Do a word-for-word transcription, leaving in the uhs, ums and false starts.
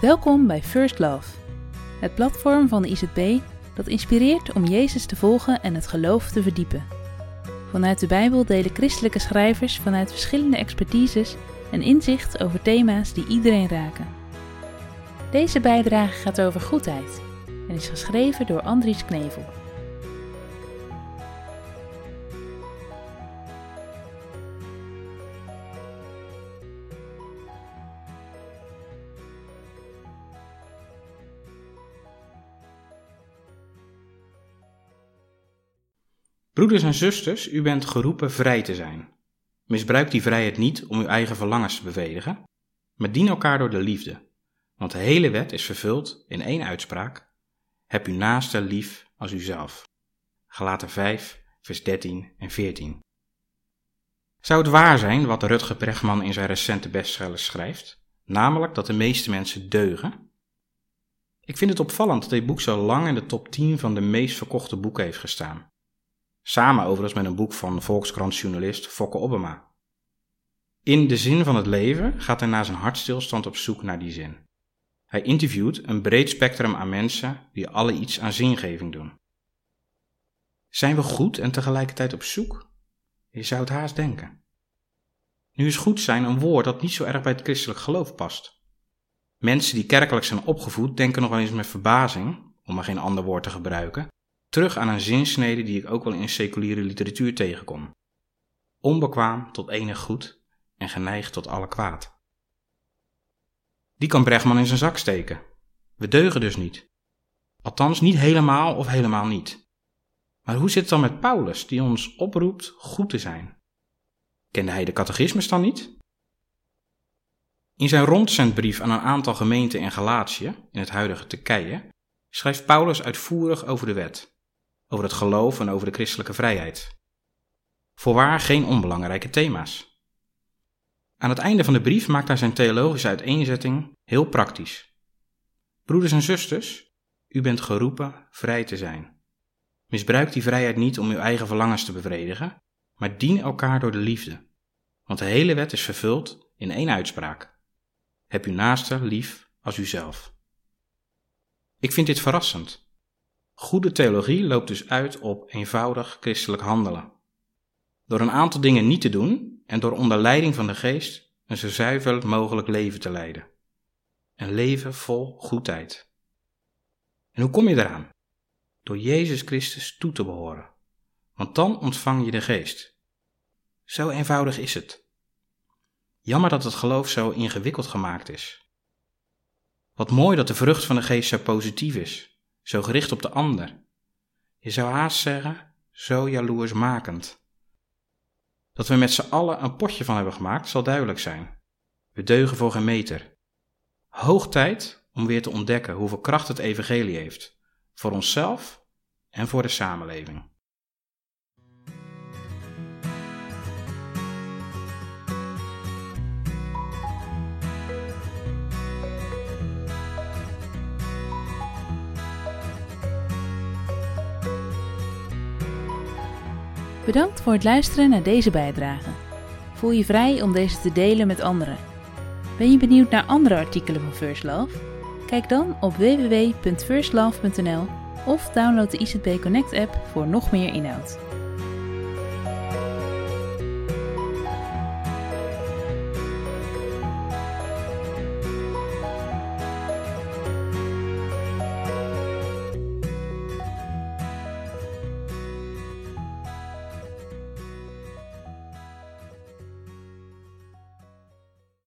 Welkom bij First Love, het platform van de I Z B dat inspireert om Jezus te volgen en het geloof te verdiepen. Vanuit de Bijbel delen christelijke schrijvers vanuit verschillende expertises en inzicht over thema's die iedereen raken. Deze bijdrage gaat over goedheid en is geschreven door Andries Knevel. Broeders en zusters, u bent geroepen vrij te zijn. Misbruik die vrijheid niet om uw eigen verlangens te bevredigen, maar dien elkaar door de liefde. Want de hele wet is vervuld in één uitspraak: heb uw naaste lief als uzelf. Galaten vijf, vers dertien en veertien. Zou het waar zijn wat Rutge Prechman in zijn recente bestsellers schrijft, namelijk dat de meeste mensen deugen? Ik vind het opvallend dat dit boek zo lang in de top tien van de meest verkochte boeken heeft gestaan. Samen overigens met een boek van Volkskrant-journalist Fokke Obbema. In De Zin van het Leven gaat hij na zijn hartstilstand op zoek naar die zin. Hij interviewt een breed spectrum aan mensen die alle iets aan zingeving doen. Zijn we goed en tegelijkertijd op zoek? Je zou het haast denken. Nu is goed zijn een woord dat niet zo erg bij het christelijk geloof past. Mensen die kerkelijk zijn opgevoed denken nog wel eens met verbazing, om maar geen ander woord te gebruiken, terug aan een zinsnede die ik ook wel in seculiere literatuur tegenkom. Onbekwaam tot enig goed en geneigd tot alle kwaad. Die kan Brechman in zijn zak steken. We deugen dus niet. Althans niet helemaal of helemaal niet. Maar hoe zit het dan met Paulus die ons oproept goed te zijn? Kende hij de catechismus dan niet? In zijn rondzendbrief aan een aantal gemeenten in Galatië, in het huidige Turkije, schrijft Paulus uitvoerig over de wet, over het geloof en over de christelijke vrijheid. Voorwaar geen onbelangrijke thema's. Aan het einde van de brief maakt hij zijn theologische uiteenzetting heel praktisch. Broeders en zusters, u bent geroepen vrij te zijn. Misbruik die vrijheid niet om uw eigen verlangens te bevredigen, maar dien elkaar door de liefde. Want de hele wet is vervuld in één uitspraak. Heb uw naaste lief als uzelf. Ik vind dit verrassend. Goede theologie loopt dus uit op eenvoudig christelijk handelen. Door een aantal dingen niet te doen en door onder leiding van de geest een zo zuiver mogelijk leven te leiden. Een leven vol goedheid. En hoe kom je daaraan? Door Jezus Christus toe te behoren. Want dan ontvang je de geest. Zo eenvoudig is het. Jammer dat het geloof zo ingewikkeld gemaakt is. Wat mooi dat de vrucht van de geest zo positief is, zo gericht op de ander. Je zou haast zeggen, zo jaloersmakend. Dat we met z'n allen een potje van hebben gemaakt zal duidelijk zijn. We deugen voor geen meter. Hoog tijd om weer te ontdekken hoeveel kracht het evangelie heeft, voor onszelf en voor de samenleving. Bedankt voor het luisteren naar deze bijdrage. Voel je vrij om deze te delen met anderen. Ben je benieuwd naar andere artikelen van First Love? Kijk dan op w w w punt first love punt n l of download de I Z B Connect app voor nog meer inhoud.